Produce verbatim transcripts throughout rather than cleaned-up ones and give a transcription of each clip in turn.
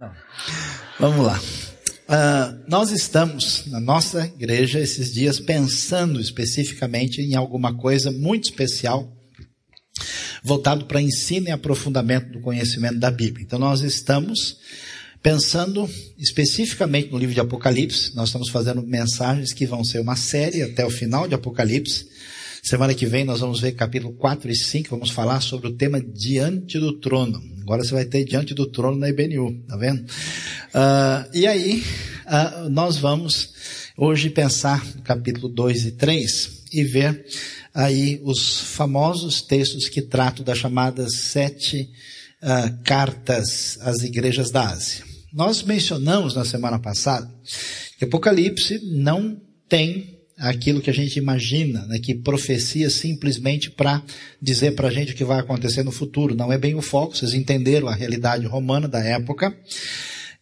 Não. Vamos lá. Uh, nós estamos na nossa igreja esses dias pensando especificamente em alguma coisa muito especial voltado para ensino e aprofundamento do conhecimento da Bíblia. Então nós estamos pensando especificamente no livro de Apocalipse. Nós estamos fazendo mensagens que vão ser uma série até o final de Apocalipse. Semana que vem nós vamos ver capítulo quatro e cinco, vamos falar sobre o tema diante do trono. Agora você vai ter diante do trono na I B N U, tá vendo? Uh, e aí uh, nós vamos hoje pensar no capítulo dois e três e ver aí os famosos textos que tratam das chamadas sete uh, cartas às igrejas da Ásia. Nós mencionamos na semana passada que Apocalipse não tem aquilo que a gente imagina, né, que profecia simplesmente para dizer para a gente o que vai acontecer no futuro. Não é bem o foco, vocês entenderam a realidade romana da época.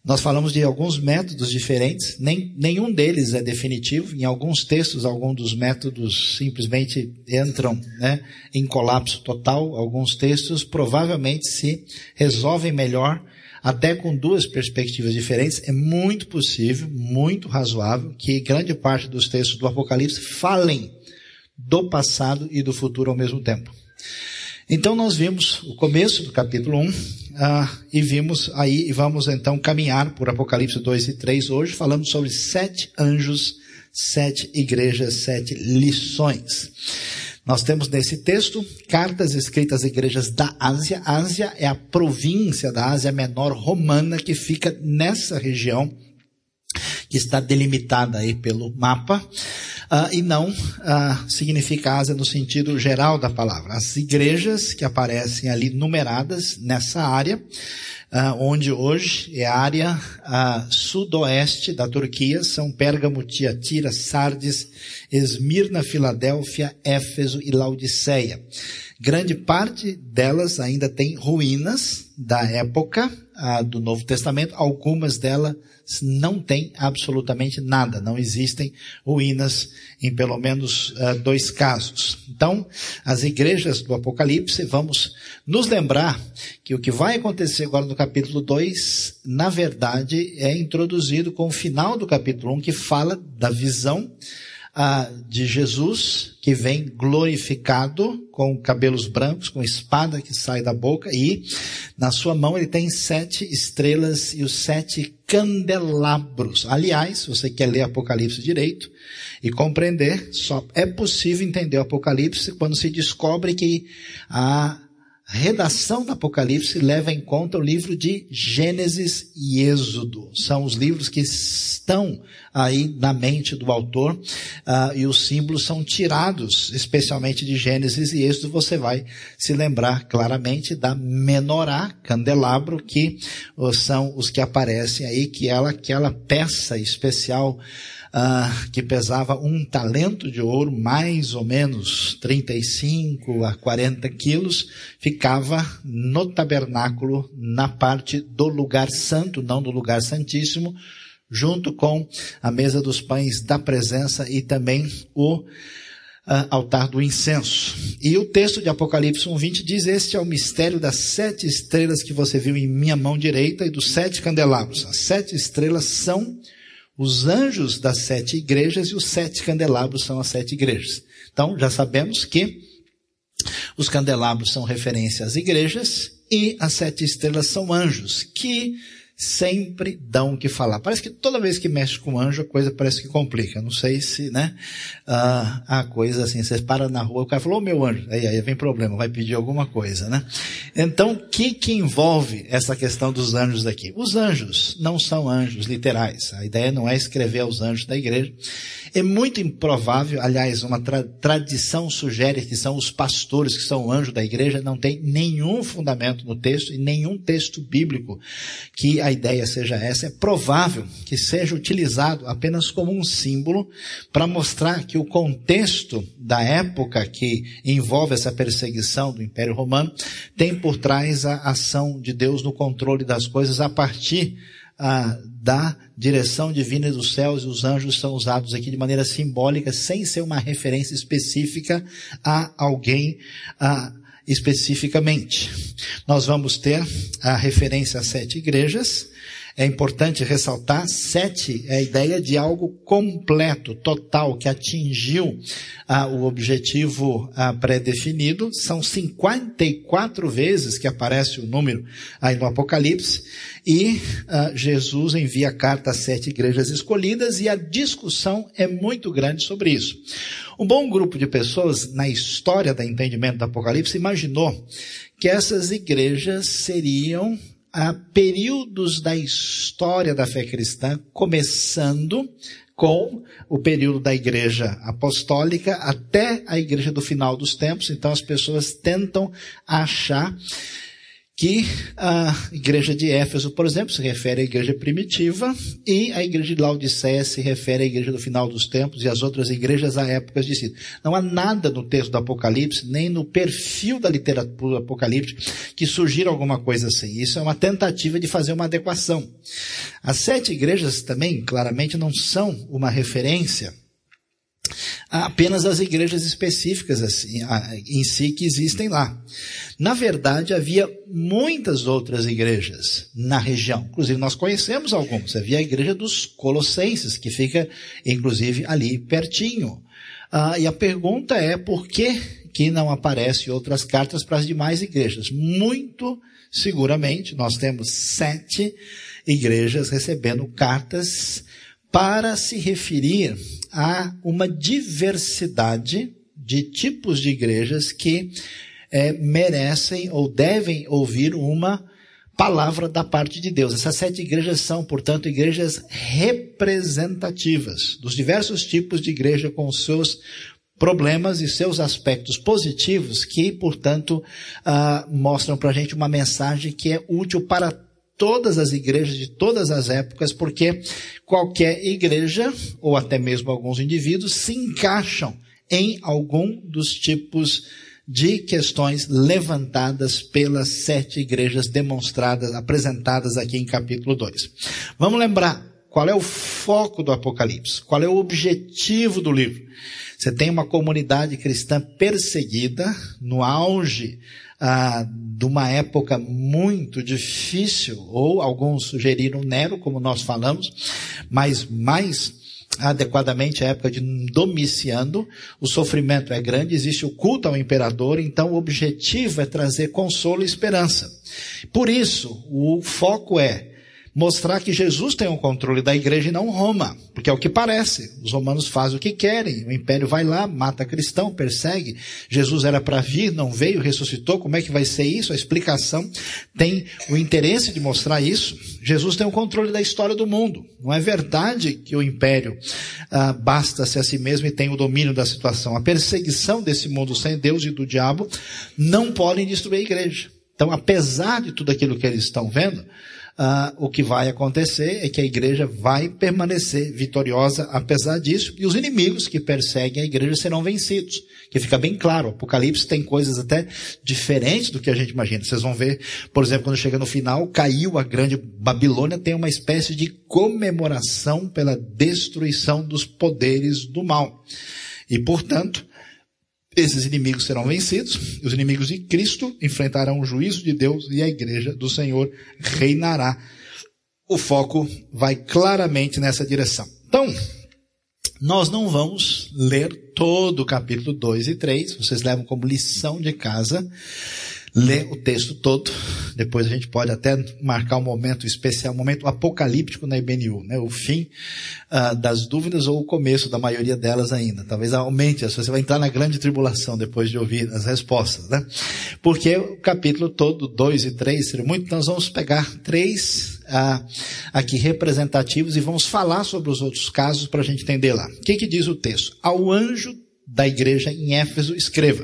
Nós falamos de alguns métodos diferentes, nem, nenhum deles é definitivo. Em alguns textos, alguns dos métodos simplesmente entram, né, em colapso total. Alguns textos provavelmente se resolvem melhor até com duas perspectivas diferentes. É muito possível, muito razoável, que grande parte dos textos do Apocalipse falem do passado e do futuro ao mesmo tempo. Então nós vimos o começo do capítulo um, uh, e vimos aí, e vamos então caminhar por Apocalipse dois e três hoje, falando sobre sete anjos, sete igrejas, sete lições. Nós temos nesse texto cartas escritas às igrejas da Ásia. Ásia é a província da Ásia Menor romana que fica nessa região que está delimitada aí pelo mapa, uh, e não uh, significa Ásia no sentido geral da palavra. As igrejas que aparecem ali numeradas nessa área, uh, onde hoje é a área uh, sudoeste da Turquia, são Pérgamo, Tiatira, Sardes, Esmirna, Filadélfia, Éfeso e Laodiceia. Grande parte delas ainda tem ruínas da época uh, do Novo Testamento, algumas delas não tem absolutamente nada, não existem ruínas em pelo menos uh, dois casos. Então, as igrejas do Apocalipse, vamos nos lembrar que o que vai acontecer agora no capítulo dois, na verdade, é introduzido com o final do capítulo um, que fala da visão uh, de Jesus, que vem glorificado, com cabelos brancos, com espada que sai da boca, e na sua mão ele tem sete estrelas e os sete candelabros. Aliás, se você quer ler Apocalipse direito e compreender, só é possível entender o Apocalipse quando se descobre que a redação do Apocalipse leva em conta o livro de Gênesis e Êxodo. São os livros que estão aí na mente do autor, uh, e os símbolos são tirados, especialmente de Gênesis e Êxodo. Você vai se lembrar claramente da Menorá, candelabro, que uh, são os que aparecem aí, que ela, aquela peça especial Uh, que pesava um talento de ouro, mais ou menos trinta e cinco a quarenta quilos, ficava no tabernáculo, na parte do lugar santo, não do lugar santíssimo, junto com a mesa dos pães da presença e também o Uh, altar do incenso. E o texto de Apocalipse um, vinte diz: este é o mistério das sete estrelas que você viu em minha mão direita e dos sete candelabros. As sete estrelas são os anjos das sete igrejas e os sete candelabros são as sete igrejas. Então já sabemos que os candelabros são referência às igrejas e as sete estrelas são anjos, que sempre dão o que falar. Parece que toda vez que mexe com anjo, a coisa parece que complica. Não sei se, né, ah, a coisa assim, você para na rua, o cara falou, ô meu anjo, aí, aí vem problema, vai pedir alguma coisa, né? Então, o que que envolve essa questão dos anjos aqui? Os anjos não são anjos literais. A ideia não é escrever aos anjos da igreja. É muito improvável, aliás, uma tra- tradição sugere que são os pastores que são anjos da igreja. Não tem nenhum fundamento no texto e nenhum texto bíblico que a ideia seja essa. É provável que seja utilizado apenas como um símbolo para mostrar que o contexto da época que envolve essa perseguição do Império Romano tem por trás a ação de Deus no controle das coisas a partir ah, da direção divina dos céus, e os anjos são usados aqui de maneira simbólica, sem ser uma referência específica a alguém ah, especificamente. Nós vamos ter a referência às sete igrejas. É importante ressaltar, sete é a ideia de algo completo, total, que atingiu ah, o objetivo ah, pré-definido. São cinquenta e quatro vezes que aparece o número aí no Apocalipse, e ah, Jesus envia a carta às sete igrejas escolhidas, e a discussão é muito grande sobre isso. Um bom grupo de pessoas na história do entendimento do Apocalipse imaginou que essas igrejas seriam a períodos da história da fé cristã, começando com o período da igreja apostólica até a igreja do final dos tempos. Então as pessoas tentam achar que a igreja de Éfeso, por exemplo, se refere à igreja primitiva, e a igreja de Laodiceia se refere à igreja do final dos tempos, e as outras igrejas a épocas de si. Não há nada no texto do Apocalipse, nem no perfil da literatura do Apocalipse, que sugira alguma coisa assim. Isso é uma tentativa de fazer uma adequação. As sete igrejas também, claramente, não são uma referência apenas as igrejas específicas assim, em si que existem lá. Na verdade, havia muitas outras igrejas na região. Inclusive, nós conhecemos algumas. Havia a igreja dos Colossenses, que fica, inclusive, ali pertinho. Ah, e a pergunta é por que, que não aparecem outras cartas para as demais igrejas? Muito seguramente, nós temos sete igrejas recebendo cartas para se referir a uma diversidade de tipos de igrejas que é, merecem ou devem ouvir uma palavra da parte de Deus. Essas sete igrejas são, portanto, igrejas representativas dos diversos tipos de igreja, com os seus problemas e seus aspectos positivos, que, portanto, ah, mostram para a gente uma mensagem que é útil para todos. Todas as igrejas de todas as épocas, porque qualquer igreja, ou até mesmo alguns indivíduos, se encaixam em algum dos tipos de questões levantadas pelas sete igrejas demonstradas, apresentadas aqui em capítulo dois. Vamos lembrar qual é o foco do Apocalipse, qual é o objetivo do livro. Você tem uma comunidade cristã perseguida no auge Ah, de uma época muito difícil, ou alguns sugeriram Nero, como nós falamos, mas mais adequadamente a época de Domiciano. O sofrimento é grande, existe o culto ao imperador, então o objetivo é trazer consolo e esperança. Por isso, o foco é mostrar que Jesus tem o controle da igreja e não Roma, porque é o que parece. Os romanos fazem o que querem, o império vai lá, mata cristão, persegue. Jesus era para vir, não veio, ressuscitou, como é que vai ser isso? A explicação tem o interesse de mostrar isso. Jesus tem o controle da história do mundo. Não é verdade que o império ah, basta-se a si mesmo e tem o domínio da situação. A perseguição desse mundo sem Deus e do diabo não podem destruir a igreja. Então, apesar de tudo aquilo que eles estão vendo, Uh, o que vai acontecer é que a igreja vai permanecer vitoriosa apesar disso, e os inimigos que perseguem a igreja serão vencidos, que fica bem claro. O Apocalipse tem coisas até diferentes do que a gente imagina. Vocês vão ver, por exemplo, quando chega no final, caiu a grande Babilônia, tem uma espécie de comemoração pela destruição dos poderes do mal, e portanto esses inimigos serão vencidos. Os inimigos de Cristo enfrentarão o juízo de Deus, e a igreja do Senhor reinará. O foco vai claramente nessa direção. Então, nós não vamos ler todo o capítulo dois e três. Vocês levam como lição de casa ler o texto todo. Depois a gente pode até marcar um momento especial, um momento apocalíptico na I B N U, né? O fim uh, das dúvidas, ou o começo da maioria delas ainda. Talvez aumente, você vai entrar na grande tribulação depois de ouvir as respostas, né? Porque o capítulo todo, dois e três, seria muito. Nós vamos pegar três uh, aqui representativos e vamos falar sobre os outros casos para a gente entender lá. O que, que diz o texto? Ao anjo da igreja em Éfeso escreva: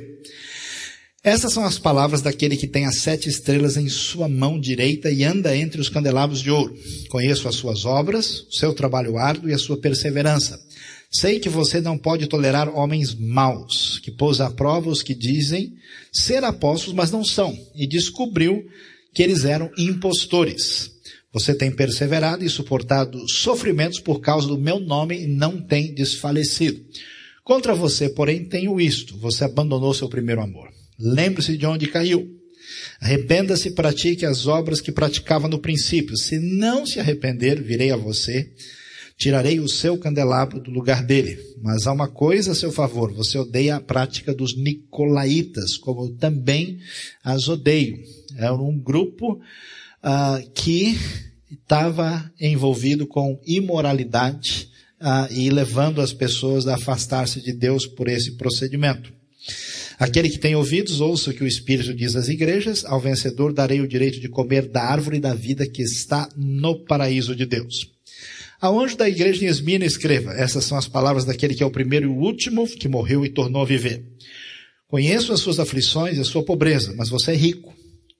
essas são as palavras daquele que tem as sete estrelas em sua mão direita e anda entre os candelabros de ouro. Conheço as suas obras, o seu trabalho árduo e a sua perseverança. Sei que você não pode tolerar homens maus, que pôs à prova os que dizem ser apóstolos, mas não são, e descobriu que eles eram impostores. Você tem perseverado e suportado sofrimentos por causa do meu nome e não tem desfalecido. Contra você, porém, tenho isto: você abandonou seu primeiro amor. Lembre-se de onde caiu. Arrependa-se e pratique as obras que praticava no princípio. Se não se arrepender, virei a você, tirarei o seu candelabro do lugar dele. Mas há uma coisa a seu favor, você odeia a prática dos Nicolaítas, como eu também as odeio. É um grupo ah, que estava envolvido com imoralidade ah, e levando as pessoas a afastar-se de Deus por esse procedimento. Aquele que tem ouvidos, ouça o que o Espírito diz às igrejas. Ao vencedor darei o direito de comer da árvore da vida que está no paraíso de Deus. Ao anjo da igreja em Esmirna escreva, essas são as palavras daquele que é o primeiro e o último, que morreu e tornou a viver. Conheço as suas aflições e a sua pobreza, mas você é rico.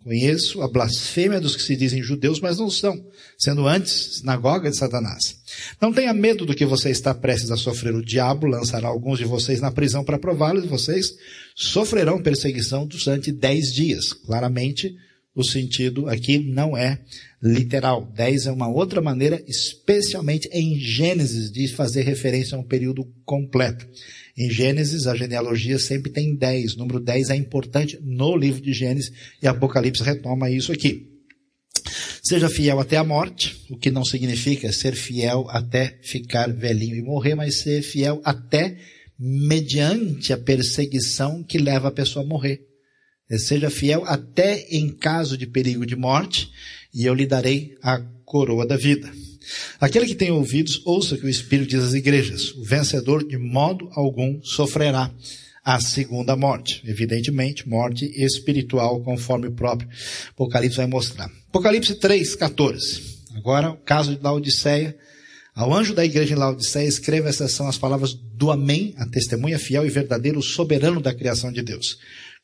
Conheço a blasfêmia dos que se dizem judeus, mas não são, sendo antes sinagoga de Satanás. Não tenha medo do que você está prestes a sofrer. O diabo lançará alguns de vocês na prisão para prová-los, e vocês sofrerão perseguição durante dez dias. Claramente, o sentido aqui não é literal. Dez é uma outra maneira, especialmente em Gênesis, de fazer referência a um período completo. Em Gênesis, a genealogia sempre tem dez. O número dez é importante no livro de Gênesis, e Apocalipse retoma isso aqui. Seja fiel até a morte, o que não significa ser fiel até ficar velhinho e morrer, mas ser fiel até mediante a perseguição que leva a pessoa a morrer. Seja fiel até em caso de perigo de morte, e eu lhe darei a coroa da vida. Aquele que tem ouvidos, ouça o que o Espírito diz às igrejas. O vencedor de modo algum sofrerá a segunda morte. Evidentemente, morte espiritual, conforme o próprio Apocalipse vai mostrar. Apocalipse três, catorze. Agora, o caso de Laodiceia. Ao anjo da igreja em Laodiceia, escreva, essas são as palavras do Amém, a testemunha fiel e verdadeira, o soberano da criação de Deus.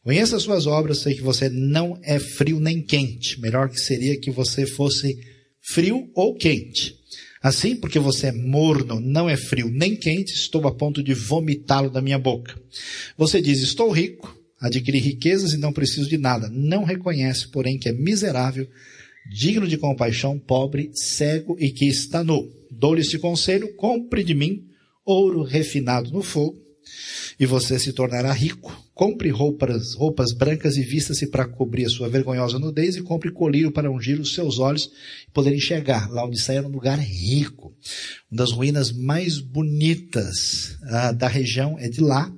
Conheça as suas obras, sei que você não é frio nem quente. Melhor que seria que você fosse frio ou quente. Assim, porque você é morno, não é frio nem quente, estou a ponto de vomitá-lo da minha boca. Você diz, estou rico, adquiri riquezas e não preciso de nada. Não reconhece, porém, que é miserável, digno de compaixão, pobre, cego e que está nu. Dou-lhe este conselho, compre de mim ouro refinado no fogo, e você se tornará rico. Compre roupas, roupas brancas e vista-se para cobrir a sua vergonhosa nudez, e compre colírio para ungir os seus olhos e poder enxergar. Laodiceia era um lugar rico. Uma das ruínas mais bonitas ah, da região é de lá.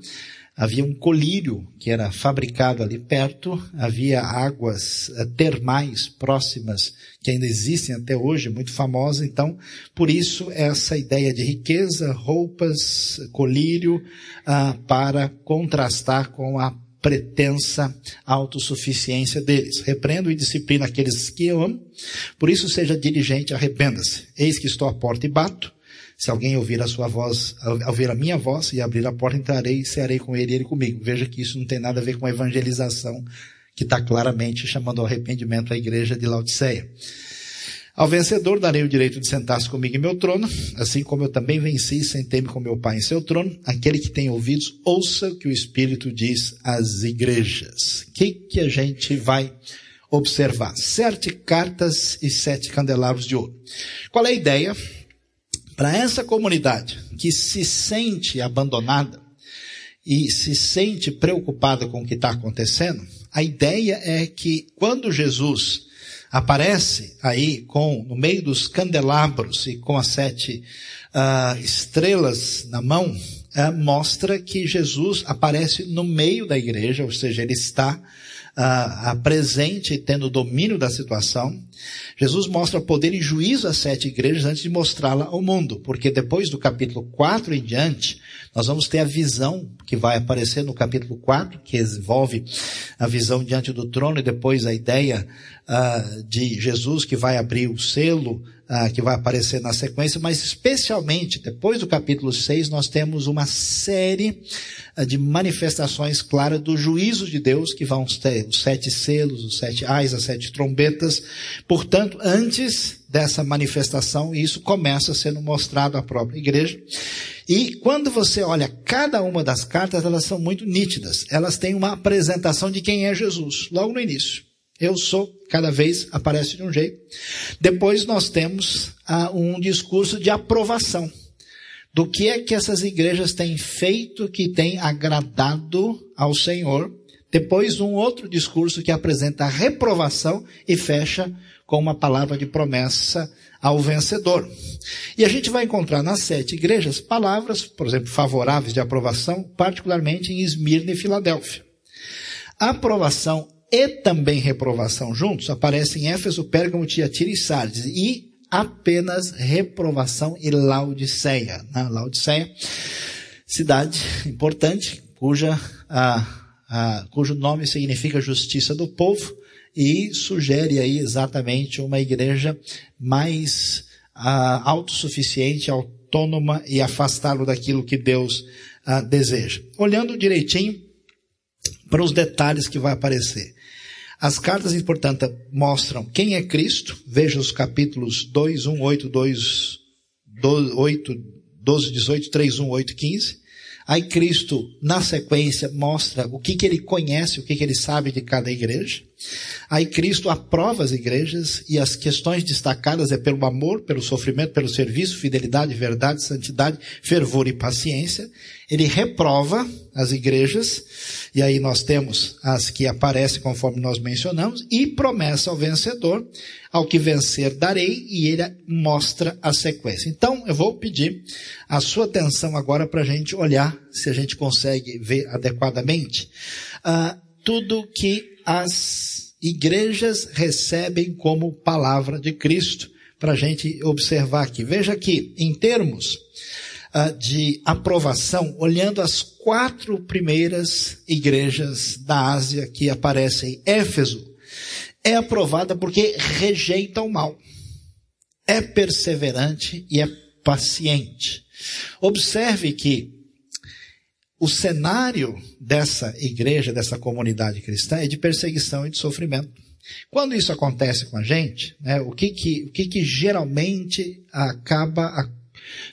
Havia um colírio que era fabricado ali perto, havia águas ah, termais próximas que ainda existem até hoje, muito famosas. Então, por isso, essa ideia de riqueza, roupas, colírio, ah, para contrastar com a pretensa autossuficiência deles. Repreendo e disciplino aqueles que eu amo, por isso seja diligente, arrependa-se. Eis que estou à porta e bato. Se alguém ouvir a sua voz, ouvir a minha voz e abrir a porta, entrarei e cearei com ele e ele comigo. Veja que isso não tem nada a ver com a evangelização, que está claramente chamando ao arrependimento a igreja de Laodiceia. Ao vencedor darei o direito de sentar-se comigo em meu trono, assim como eu também venci e sentei-me com meu Pai em seu trono. Aquele que tem ouvidos, ouça o que o Espírito diz às igrejas. O que, que a gente vai observar? Sete cartas e sete candelabros de ouro. Qual é a ideia? Para essa comunidade que se sente abandonada e se sente preocupada com o que está acontecendo, a ideia é que quando Jesus aparece aí com, no meio dos candelabros e com as sete uh, estrelas na mão, uh, mostra que Jesus aparece no meio da igreja, ou seja, ele está Uh, presente, tendo domínio da situação. Jesus mostra poder e juízo às sete igrejas antes de mostrá-la ao mundo, porque depois do capítulo quatro em diante, nós vamos ter a visão que vai aparecer no capítulo quatro, que envolve a visão diante do trono, e depois a ideia uh, de Jesus que vai abrir o selo, uh, que vai aparecer na sequência, mas especialmente depois do capítulo seis, nós temos uma série uh, de manifestações claras do juízo de Deus, que vão ter os sete selos, os sete ais, as sete trombetas. Portanto, antes dessa manifestação, isso começa sendo mostrado à própria igreja. E quando você olha cada uma das cartas, elas são muito nítidas. Elas têm uma apresentação de quem é Jesus, logo no início. Eu sou, cada vez aparece de um jeito. Depois nós temos ah, um discurso de aprovação do que é que essas igrejas têm feito que tem agradado ao Senhor. Depois um outro discurso que apresenta a reprovação e fecha com uma palavra de promessa ao vencedor. E a gente vai encontrar nas sete igrejas palavras, por exemplo, favoráveis de aprovação, particularmente em Esmirna e Filadélfia. A aprovação e também reprovação juntos aparecem em Éfeso, Pérgamo, Tiatira e Sardes, e apenas reprovação e Laodiceia. Né? Laodiceia, cidade importante, cuja... Ah, Ah, cujo nome significa justiça do povo, e sugere aí exatamente uma igreja mais ah, autossuficiente, autônoma e afastá-lo daquilo que Deus ah, deseja. Olhando direitinho para os detalhes que vai aparecer. As cartas, portanto, mostram quem é Cristo. Veja os capítulos dois, um, oito, doze, dezoito, três, um, oito, quinze. Aí Cristo, na sequência, mostra o que, que ele conhece, o que, que ele sabe de cada igreja. Aí Cristo aprova as igrejas, e as questões destacadas é pelo amor, pelo sofrimento, pelo serviço, fidelidade, verdade, santidade, fervor e paciência. Ele reprova as igrejas, e aí nós temos as que aparecem conforme nós mencionamos, e promessa ao vencedor, ao que vencer darei, e ele mostra a sequência. Então eu vou pedir a sua atenção agora para a gente olhar se a gente consegue ver adequadamente ah, tudo que as igrejas recebem como palavra de Cristo, para a gente observar aqui. Veja aqui, em termos uh, de aprovação, olhando as quatro primeiras igrejas da Ásia que aparecem, Éfeso é aprovada porque rejeita o mal, é perseverante e é paciente. Observe que o cenário dessa igreja, dessa comunidade cristã, é de perseguição e de sofrimento. Quando isso acontece com a gente, né, o que que, o que que geralmente acaba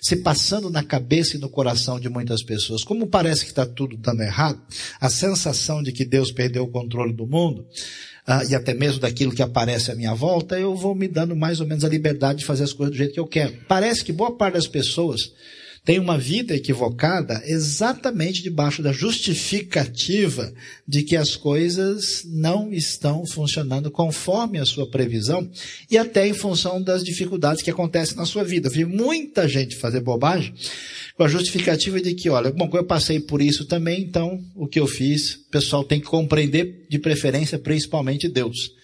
se passando na cabeça e no coração de muitas pessoas? Como parece que está tudo dando errado, a sensação de que Deus perdeu o controle do mundo, ah, e até mesmo daquilo que aparece à minha volta, eu vou me dando mais ou menos a liberdade de fazer as coisas do jeito que eu quero. Parece que boa parte das pessoas tem uma vida equivocada exatamente debaixo da justificativa de que as coisas não estão funcionando conforme a sua previsão e até em função das dificuldades que acontecem na sua vida. Eu vi muita gente fazer bobagem com a justificativa de que, olha, bom, eu passei por isso também, então o que eu fiz, o pessoal tem que compreender, de preferência, principalmente Deus.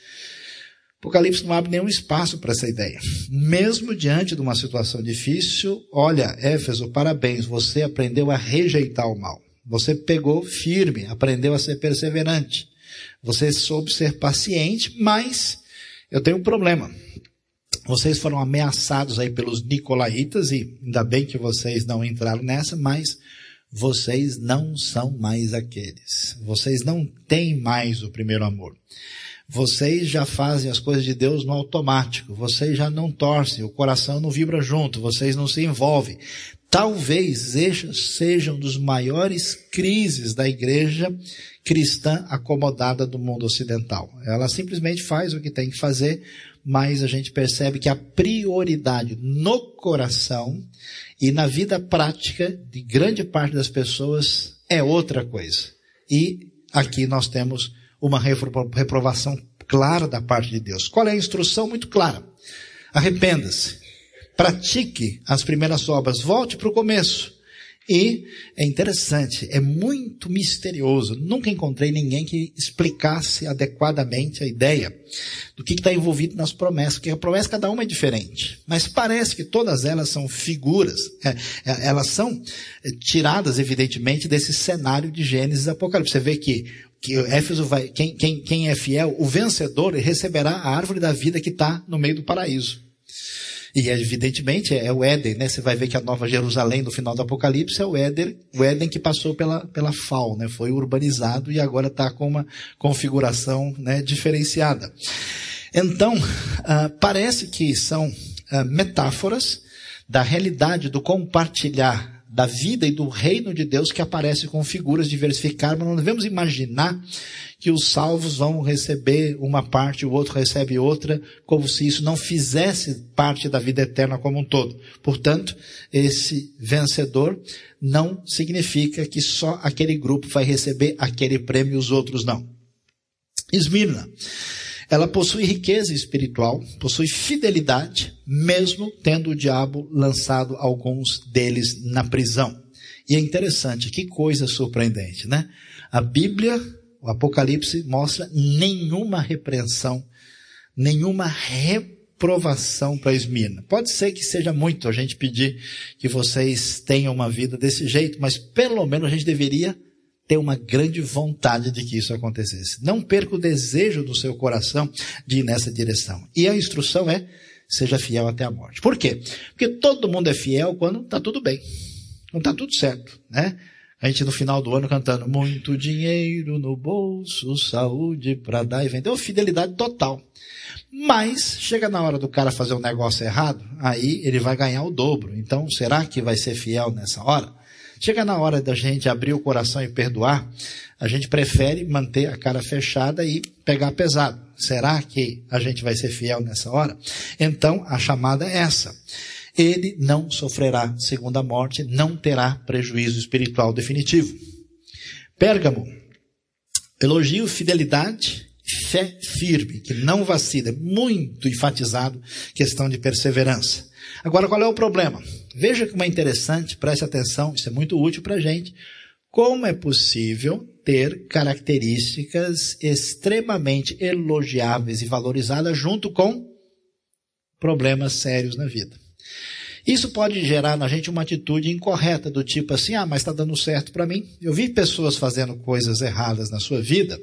Apocalipse não abre nenhum espaço para essa ideia. Mesmo diante de uma situação difícil, olha, Éfeso, parabéns, você aprendeu a rejeitar o mal. Você pegou firme, aprendeu a ser perseverante. Você soube ser paciente, mas eu tenho um problema. Vocês foram ameaçados aí pelos Nicolaítas, e ainda bem que vocês não entraram nessa, mas vocês não são mais aqueles. Vocês não têm mais o primeiro amor. Vocês já fazem as coisas de Deus no automático, vocês já não torcem, o coração não vibra junto, vocês não se envolvem. Talvez estes sejam dos maiores crises da igreja cristã acomodada do mundo ocidental. Ela simplesmente faz o que tem que fazer, mas a gente percebe que a prioridade no coração e na vida prática de grande parte das pessoas é outra coisa. E aqui nós temos uma reprovação clara da parte de Deus. Qual é a instrução? Muito clara. Arrependa-se. Pratique as primeiras obras. Volte para o começo. E é interessante, é muito misterioso. Nunca encontrei ninguém que explicasse adequadamente a ideia do que está envolvido nas promessas. Porque a promessa, cada uma é diferente. Mas parece que todas elas são figuras. É, elas são tiradas, evidentemente, desse cenário de Gênesis e Apocalipse. Você vê que Que Éfeso vai, quem, quem, quem é fiel, o vencedor receberá a árvore da vida que está no meio do paraíso. E evidentemente é o Éden, né? Você vai ver que a Nova Jerusalém, no final do Apocalipse, é o Éden, o Éden que passou pela, pela fauna, né? Foi urbanizado e agora está com uma configuração, né, diferenciada. Então, ah, parece que são ah, metáforas da realidade do compartilhar da vida e do reino de Deus que aparece com figuras diversificadas, mas não devemos imaginar que os salvos vão receber uma parte, o outro recebe outra, como se isso não fizesse parte da vida eterna como um todo. Portanto, esse vencedor não significa que só aquele grupo vai receber aquele prêmio e os outros não. Esmirna, ela possui riqueza espiritual, possui fidelidade, mesmo tendo o diabo lançado alguns deles na prisão. E é interessante, que coisa surpreendente, né? A Bíblia, o Apocalipse, mostra nenhuma repreensão, nenhuma reprovação para Esmirna. Pode ser que seja muito a gente pedir que vocês tenham uma vida desse jeito, mas pelo menos a gente deveria ter uma grande vontade de que isso acontecesse. Não perca o desejo do seu coração de ir nessa direção. E a instrução é, seja fiel até a morte. Por quê? Porque todo mundo é fiel quando está tudo bem, quando está tudo certo, né? A gente no final do ano cantando, muito dinheiro no bolso, saúde para dar e vender, ou fidelidade total. Mas chega na hora do cara fazer um negócio errado, aí ele vai ganhar o dobro. Então, será que vai ser fiel nessa hora? Chega na hora da gente abrir o coração e perdoar, a gente prefere manter a cara fechada e pegar pesado. Será que a gente vai ser fiel nessa hora? Então, a chamada é essa. Ele não sofrerá segunda morte, não terá prejuízo espiritual definitivo. Pérgamo, elogio, fidelidade, fé firme, que não vacila, muito enfatizado, questão de perseverança. Agora, qual é o problema? Veja como é interessante, preste atenção, isso é muito útil para a gente. Como é possível ter características extremamente elogiáveis e valorizadas junto com problemas sérios na vida? Isso pode gerar na gente uma atitude incorreta, do tipo assim, ah, mas está dando certo para mim. Eu vi pessoas fazendo coisas erradas na sua vida,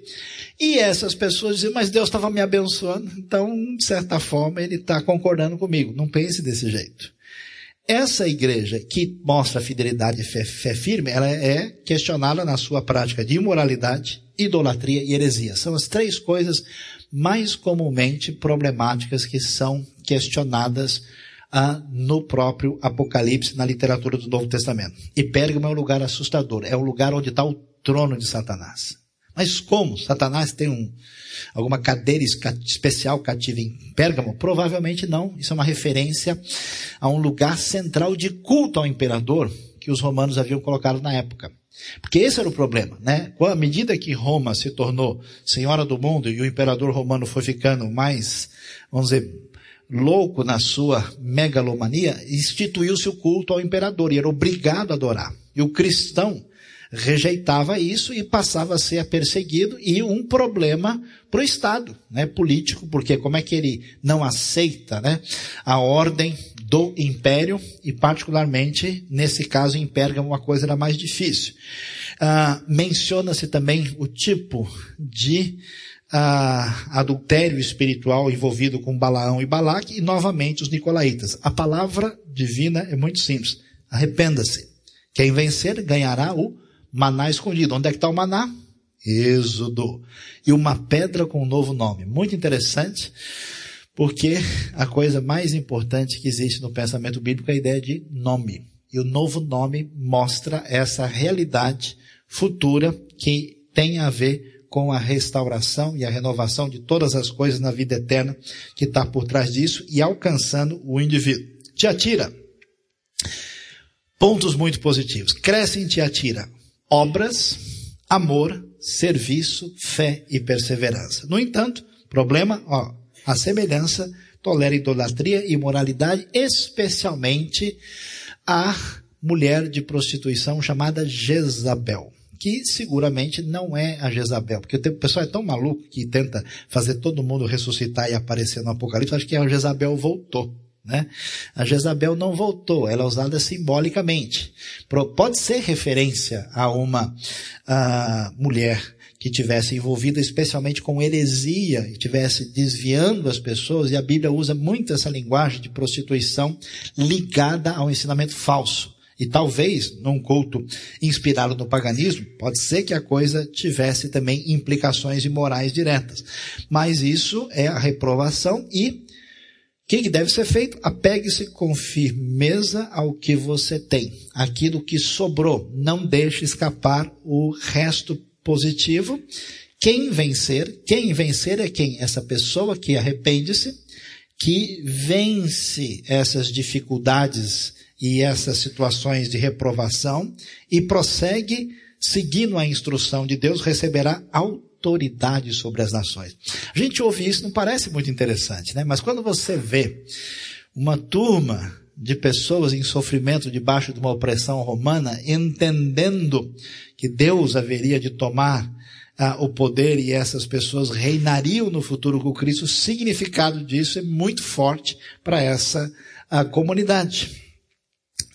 e essas pessoas dizem, mas Deus estava me abençoando, então, de certa forma, ele está concordando comigo. Não pense desse jeito. Essa igreja que mostra fidelidade e fé, fé firme, ela é questionada na sua prática de imoralidade, idolatria e heresia. São as três coisas mais comumente problemáticas que são questionadas Ah, no próprio Apocalipse, na literatura do Novo Testamento. E Pérgamo é um lugar assustador, é o lugar onde está o trono de Satanás. Mas como Satanás tem um, alguma cadeira especial cativa em Pérgamo? Provavelmente não, isso é uma referência a um lugar central de culto ao imperador que os romanos haviam colocado na época. Porque esse era o problema, né? À medida que Roma se tornou senhora do mundo e o imperador romano foi ficando mais, vamos dizer, louco na sua megalomania, instituiu-se o culto ao imperador e era obrigado a adorar. E o cristão rejeitava isso e passava a ser perseguido e um problema para o Estado, né, político, porque como é que ele não aceita, né, a ordem do império e particularmente, nesse caso, em Pérgamo, a coisa era mais difícil. Ah, menciona-se também o tipo de Uh, adultério espiritual envolvido com Balaão e Balaque e novamente os Nicolaítas. A palavra divina é muito simples. Arrependa-se. Quem vencer ganhará o maná escondido. Onde é que está o maná? Êxodo. E uma pedra com um novo nome. Muito interessante, porque a coisa mais importante que existe no pensamento bíblico é a ideia de nome. E o novo nome mostra essa realidade futura que tem a ver com a restauração e a renovação de todas as coisas na vida eterna que está por trás disso e alcançando o indivíduo. Tiatira, pontos muito positivos. Cresce em Tiatira obras, amor, serviço, fé e perseverança. No entanto, problema, ó, a semelhança tolera idolatria e imoralidade, especialmente a mulher de prostituição chamada Jezabel, que seguramente não é a Jezabel, porque o pessoal é tão maluco que tenta fazer todo mundo ressuscitar e aparecer no Apocalipse, acho que a Jezabel voltou, né? A Jezabel não voltou, ela é usada simbolicamente. Pode ser referência a uma a mulher que tivesse envolvida especialmente com heresia e tivesse desviando as pessoas, e a Bíblia usa muito essa linguagem de prostituição ligada ao ensinamento falso. E talvez, num culto inspirado no paganismo, pode ser que a coisa tivesse também implicações imorais diretas. Mas isso é a reprovação e que, que deve ser feito? Apegue-se com firmeza ao que você tem, aquilo que sobrou. Não deixe escapar o resto positivo. Quem vencer, quem vencer é quem? Essa pessoa que arrepende-se, que vence essas dificuldades e essas situações de reprovação e prossegue seguindo a instrução de Deus, receberá autoridade sobre as nações. A gente ouve isso, não parece muito interessante, né? Mas quando você vê uma turma de pessoas em sofrimento debaixo de uma opressão romana, entendendo que Deus haveria de tomar ah, o poder e essas pessoas reinariam no futuro com Cristo, o significado disso é muito forte para essa ah, comunidade.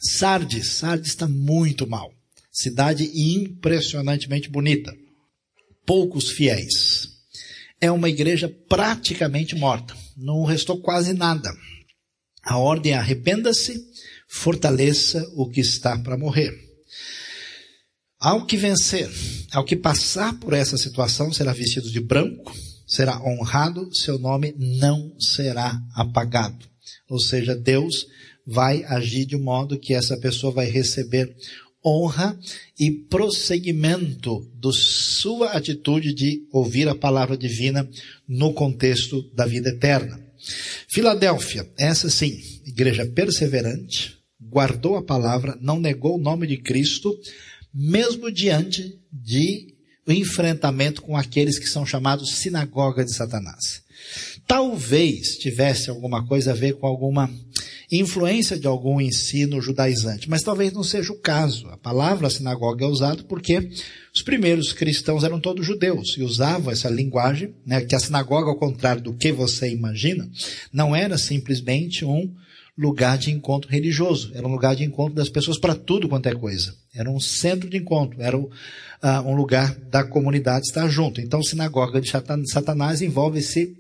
Sardes, Sardes está muito mal. Cidade impressionantemente bonita. Poucos fiéis. É uma igreja praticamente morta. Não restou quase nada. A ordem é: arrependa-se, fortaleça o que está para morrer. Ao que vencer, ao que passar por essa situação, será vestido de branco, será honrado, seu nome não será apagado. Ou seja, Deus vai agir de modo que essa pessoa vai receber honra e prosseguimento da sua atitude de ouvir a palavra divina no contexto da vida eterna. Filadélfia, essa sim, igreja perseverante, guardou a palavra, não negou o nome de Cristo, mesmo diante de o enfrentamento com aqueles que são chamados sinagoga de Satanás. Talvez tivesse alguma coisa a ver com alguma influência de algum ensino judaizante, mas talvez não seja o caso. A palavra sinagoga é usada porque os primeiros cristãos eram todos judeus e usavam essa linguagem, né, que a sinagoga, ao contrário do que você imagina, não era simplesmente um lugar de encontro religioso, era um lugar de encontro das pessoas para tudo quanto é coisa, era um centro de encontro, era uh, um lugar da comunidade estar junto. Então, sinagoga de Satanás envolve esse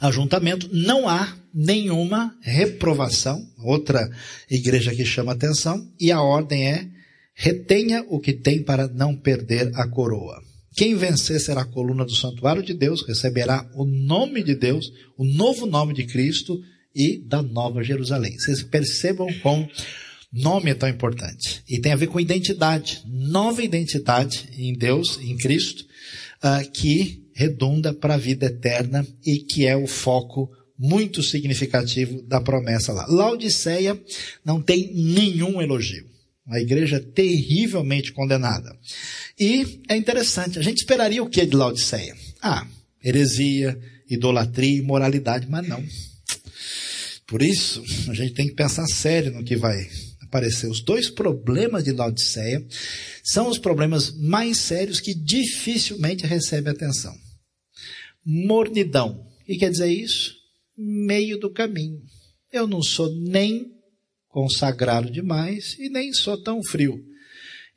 ajuntamento. Não há nenhuma reprovação, outra igreja que chama atenção, e a ordem é: retenha o que tem para não perder a coroa. Quem vencer será a coluna do santuário de Deus, receberá o nome de Deus, o novo nome de Cristo e da Nova Jerusalém. Vocês percebam como nome é tão importante, e tem a ver com identidade, nova identidade em Deus, em Cristo, uh, que redunda para a vida eterna e que é o foco muito significativo da promessa lá. Laodiceia não tem nenhum elogio. Uma igreja terrivelmente condenada. E é interessante, a gente esperaria o que de Laodiceia? Ah, heresia, idolatria, imoralidade, mas não. Por isso, a gente tem que pensar sério no que vai aparecer. Os dois problemas de Laodiceia são os problemas mais sérios que dificilmente recebem atenção. Mornidão. O que quer dizer isso? Meio do caminho. Eu não sou nem consagrado demais e nem sou tão frio.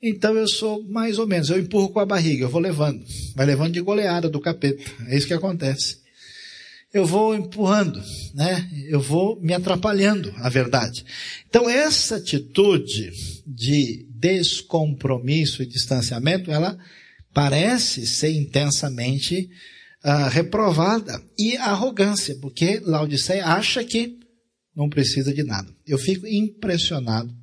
Então eu sou mais ou menos. Eu empurro com a barriga, eu vou levando. Vai levando de goleada do capeta. É isso que acontece. Eu vou empurrando, né? Eu vou me atrapalhando, a verdade. Então essa atitude de descompromisso e distanciamento, ela parece ser intensamente uh, reprovada. E arrogância, porque Laodiceia acha que não precisa de nada. Eu fico impressionado,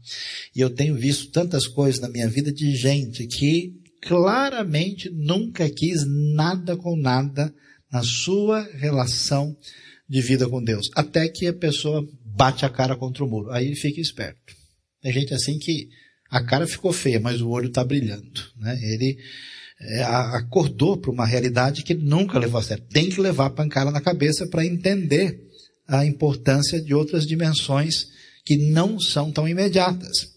e eu tenho visto tantas coisas na minha vida de gente que claramente nunca quis nada com nada na sua relação de vida com Deus, até que a pessoa bate a cara contra o muro. Aí ele fica esperto. Tem gente assim que a cara ficou feia, mas o olho está brilhando, né? Ele é, acordou para uma realidade que nunca levou a sério. Tem que levar a pancada na cabeça para entender a importância de outras dimensões que não são tão imediatas.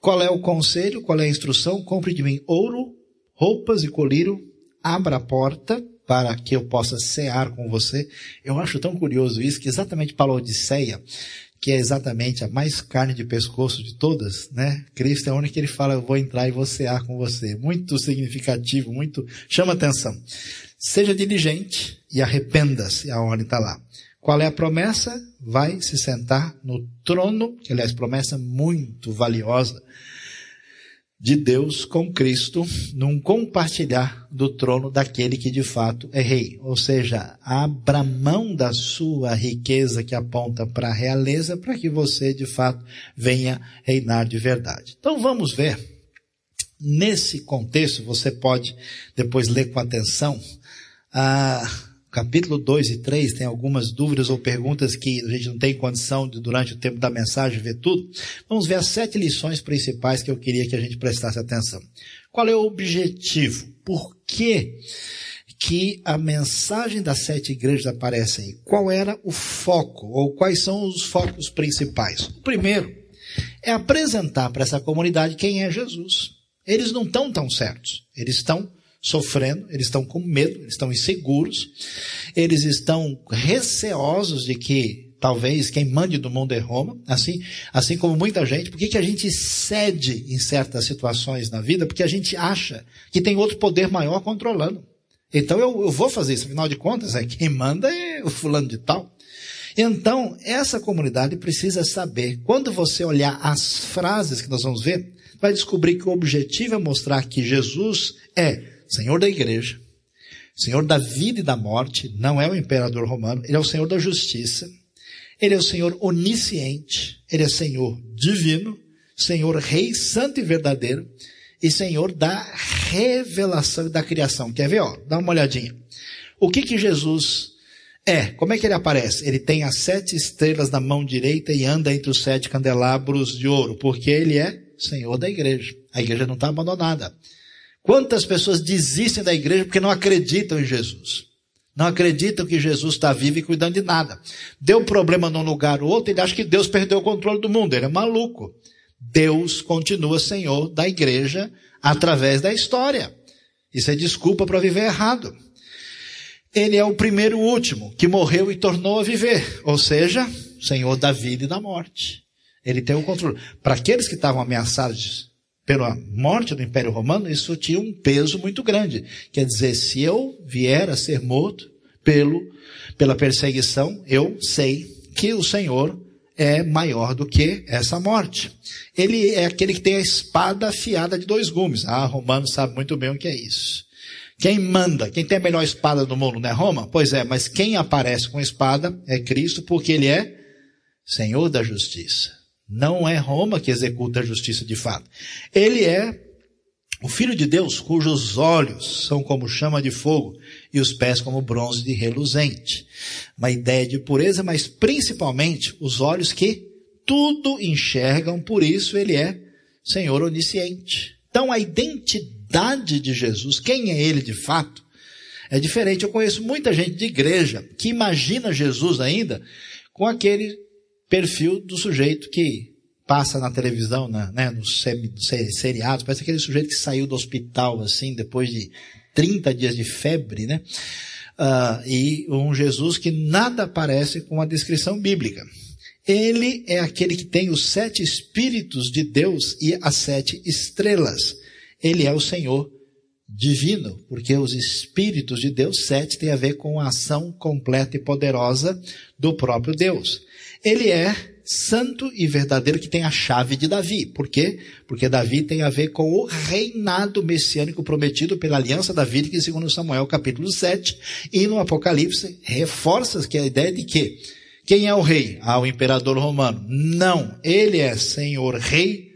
Qual é o conselho? Qual é a instrução? Compre de mim ouro, roupas e colírio, abra a porta para que eu possa cear com você. Eu acho tão curioso isso, que exatamente para Laodiceia, que é exatamente a mais carne de pescoço de todas, né? Cristo é o único que ele fala: eu vou entrar e vou cear com você. Muito significativo, muito chama atenção. Seja diligente e arrependa-se, a ordem está lá. Qual é a promessa? Vai se sentar no trono, que aliás, promessa muito valiosa, de Deus com Cristo num compartilhar do trono daquele que de fato é rei. Ou seja, abra mão da sua riqueza que aponta para a realeza para que você de fato venha reinar de verdade. Então vamos ver. Nesse contexto, você pode depois ler com atenção. Ah, capítulo dois e três tem algumas dúvidas ou perguntas que a gente não tem condição de, durante o tempo da mensagem, ver tudo. Vamos ver as sete lições principais que eu queria que a gente prestasse atenção. Qual é o objetivo? Por que que a mensagem das sete igrejas aparece aí? Qual era o foco ou quais são os focos principais? O primeiro é apresentar para essa comunidade quem é Jesus. Eles não estão tão certos, eles estão sofrendo, eles estão com medo, eles estão inseguros, eles estão receosos de que talvez quem mande do mundo é Roma, assim, assim como muita gente. Por que que a gente cede em certas situações na vida? Porque a gente acha que tem outro poder maior controlando. Então eu, eu vou fazer isso, afinal de contas, é, quem manda é o fulano de tal. Então essa comunidade precisa saber, quando você olhar as frases que nós vamos ver, vai descobrir que o objetivo é mostrar que Jesus é Senhor da igreja, Senhor da vida e da morte, não é o imperador romano, ele é o Senhor da justiça, ele é o Senhor onisciente, ele é Senhor divino, Senhor rei, santo e verdadeiro, e Senhor da revelação e da criação. Quer ver? Ó, dá uma olhadinha. O que que Jesus é? Como é que ele aparece? Ele tem as sete estrelas na mão direita e anda entre os sete candelabros de ouro, porque ele é Senhor da igreja. A igreja não está abandonada. Quantas pessoas desistem da igreja porque não acreditam em Jesus? Não acreditam que Jesus está vivo e cuidando de nada. Deu problema num lugar ou outro, ele acha que Deus perdeu o controle do mundo. Ele é maluco. Deus continua Senhor da igreja através da história. Isso é desculpa para viver errado. Ele é o primeiro e último que morreu e tornou a viver. Ou seja, Senhor da vida e da morte. Ele tem o controle. Para aqueles que estavam ameaçados pela morte do Império Romano, isso tinha um peso muito grande. Quer dizer, se eu vier a ser morto pelo, pela perseguição, eu sei que o Senhor é maior do que essa morte. Ele é aquele que tem a espada afiada de dois gumes. Ah, Romano sabe muito bem o que é isso. Quem manda, quem tem a melhor espada do mundo, não é Roma? Pois é, mas quem aparece com a espada é Cristo, porque ele é Senhor da justiça. Não é Roma que executa a justiça de fato. Ele é o Filho de Deus, cujos olhos são como chama de fogo e os pés como bronze de reluzente. Uma ideia de pureza, mas principalmente os olhos que tudo enxergam, por isso ele é Senhor onisciente. Então a identidade de Jesus, quem é ele de fato, é diferente. Eu conheço muita gente de igreja que imagina Jesus ainda com aquele perfil do sujeito que passa na televisão, na, né, nos seriados, parece aquele sujeito que saiu do hospital, assim, depois de trinta dias de febre, né? Uh, e um Jesus que nada parece com a descrição bíblica. Ele é aquele que tem os sete espíritos de Deus e as sete estrelas. Ele é o Senhor divino, porque os espíritos de Deus, sete, tem a ver com a ação completa e poderosa do próprio Deus. Ele é santo e verdadeiro, que tem a chave de Davi. Por quê? Porque Davi tem a ver com o reinado messiânico prometido pela aliança davídica em segundo Samuel, capítulo sete, e no Apocalipse reforça que a ideia de que quem é o rei? Ah, o imperador romano. Não, ele é Senhor rei,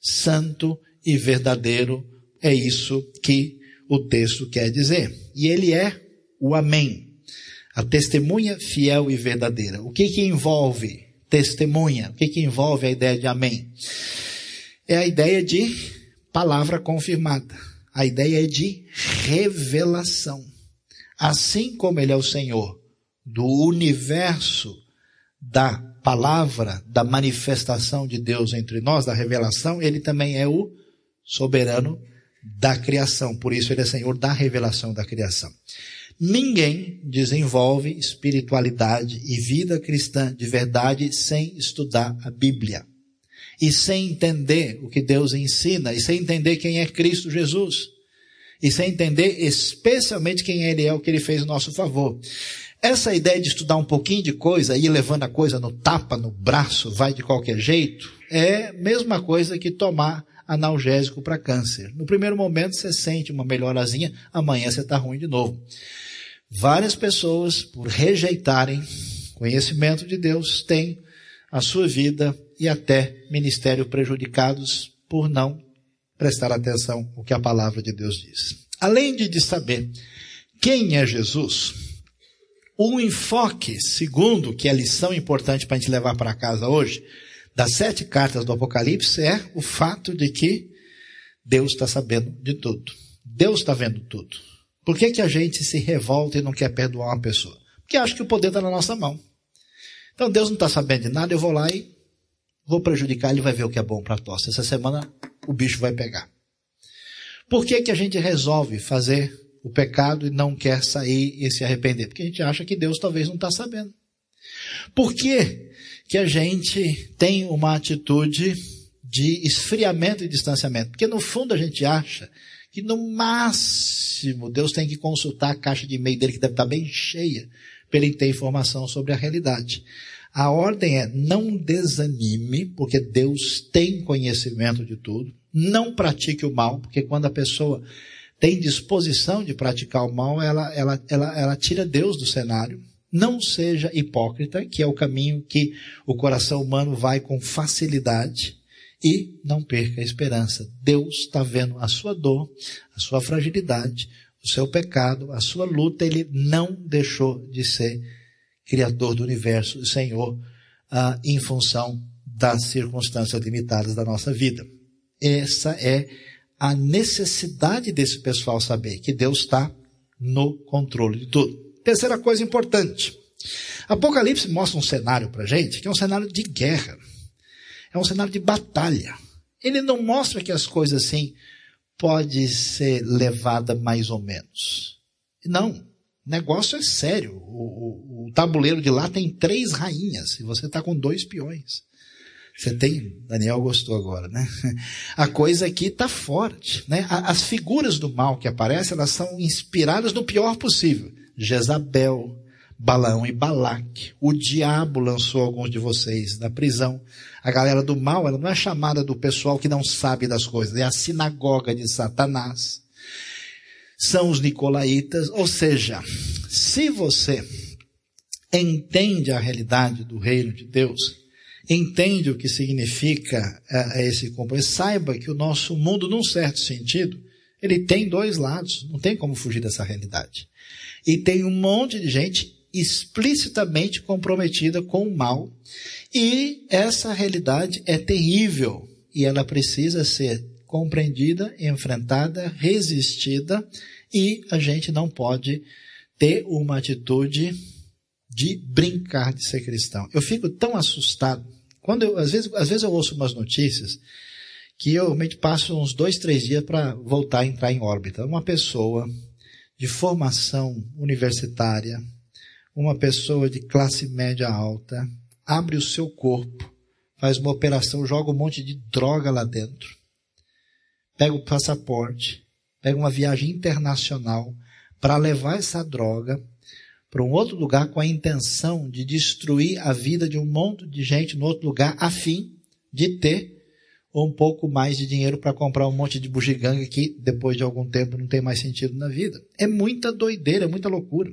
santo e verdadeiro. É isso que o texto quer dizer. E ele é o Amém. A testemunha fiel e verdadeira. O que que envolve testemunha? O que que envolve a ideia de amém? É a ideia de palavra confirmada. A ideia é de revelação. Assim como ele é o Senhor do universo, da palavra, da manifestação de Deus entre nós, da revelação, ele também é o soberano da criação. Por isso ele é Senhor da revelação da criação. Ninguém desenvolve espiritualidade e vida cristã de verdade sem estudar a Bíblia e sem entender o que Deus ensina e sem entender quem é Cristo Jesus e sem entender especialmente quem ele é, o que ele fez em nosso favor. Essa ideia de estudar um pouquinho de coisa e ir levando a coisa no tapa, no braço, vai de qualquer jeito, é a mesma coisa que tomar analgésico para câncer. No primeiro momento você sente uma melhorazinha, amanhã você está ruim de novo. Várias pessoas, por rejeitarem conhecimento de Deus, têm a sua vida e até ministério prejudicados por não prestar atenção ao que a palavra de Deus diz. Além de saber quem é Jesus, um enfoque, segundo, que é a lição importante para a gente levar para casa hoje, das sete cartas do Apocalipse, é o fato de que Deus está sabendo de tudo. Deus está vendo tudo. Por que que a gente se revolta e não quer perdoar uma pessoa? Porque acha que o poder está na nossa mão. Então, Deus não está sabendo de nada, eu vou lá e vou prejudicar, ele vai ver o que é bom para nós. Essa semana o bicho vai pegar. Por que que a gente resolve fazer o pecado e não quer sair e se arrepender? Porque a gente acha que Deus talvez não está sabendo. Por que que a gente tem uma atitude de esfriamento e distanciamento? Porque no fundo a gente acha que no máximo Deus tem que consultar a caixa de e-mail dele, que deve estar bem cheia, para ele ter informação sobre a realidade. A ordem é: não desanime, porque Deus tem conhecimento de tudo. Não pratique o mal, porque quando a pessoa tem disposição de praticar o mal, ela, ela, ela, ela tira Deus do cenário. Não seja hipócrita, que é o caminho que o coração humano vai com facilidade. E não perca a esperança. Deus está vendo a sua dor, a sua fragilidade, o seu pecado, a sua luta. Ele não deixou de ser Criador do universo, Senhor, ah, em função das circunstâncias limitadas da nossa vida. Essa é a necessidade desse pessoal saber que Deus está no controle de tudo. Terceira coisa importante. Apocalipse mostra um cenário para a gente que é um cenário de guerra. É um cenário de batalha. Ele não mostra que as coisas assim podem ser levadas mais ou menos. Não. O negócio é sério. O, o, o tabuleiro de lá tem três rainhas e você está com dois peões. Você tem, Daniel gostou agora, né? A coisa aqui está forte, né? As figuras do mal que aparecem, elas são inspiradas no pior possível. Jezabel, Balaão e Balaque. O diabo lançou alguns de vocês na prisão. A galera do mal, ela não é chamada do pessoal que não sabe das coisas. É a sinagoga de Satanás. São os Nicolaítas. Ou seja, se você entende a realidade do reino de Deus, entende o que significa uh, esse compromisso, saiba que o nosso mundo, num certo sentido, ele tem dois lados, não tem como fugir dessa realidade. E tem um monte de gente explicitamente comprometida com o mal, e essa realidade é terrível, e ela precisa ser compreendida, enfrentada, resistida, e a gente não pode ter uma atitude de brincar de ser cristão. Eu fico tão assustado. Quando eu, às vezes, às vezes eu ouço umas notícias que eu realmente passo uns dois, três dias para voltar a entrar em órbita. Uma pessoa de formação universitária, uma pessoa de classe média alta, abre o seu corpo, faz uma operação, joga um monte de droga lá dentro, pega o passaporte, pega uma viagem internacional para levar essa droga para um outro lugar com a intenção de destruir a vida de um monte de gente no outro lugar, a fim de ter um pouco mais de dinheiro para comprar um monte de bugiganga que depois de algum tempo não tem mais sentido na vida. É muita doideira, é muita loucura.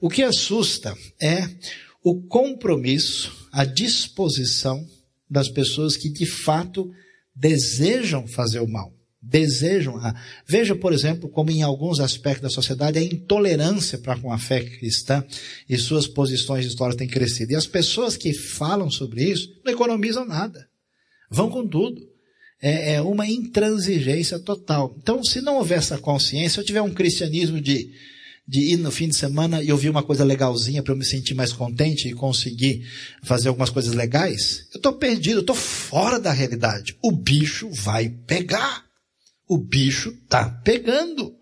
O que assusta é o compromisso, a disposição das pessoas que de fato desejam fazer o mal. Desejam. A... Veja, por exemplo, como em alguns aspectos da sociedade a intolerância para com a fé cristã e suas posições históricas tem crescido. E as pessoas que falam sobre isso não economizam nada. Vão com tudo. É, é uma intransigência total. Então, se não houver essa consciência, se eu tiver um cristianismo de, de ir no fim de semana e ouvir uma coisa legalzinha para eu me sentir mais contente e conseguir fazer algumas coisas legais, eu estou perdido, eu estou fora da realidade. O bicho vai pegar. O bicho está pegando.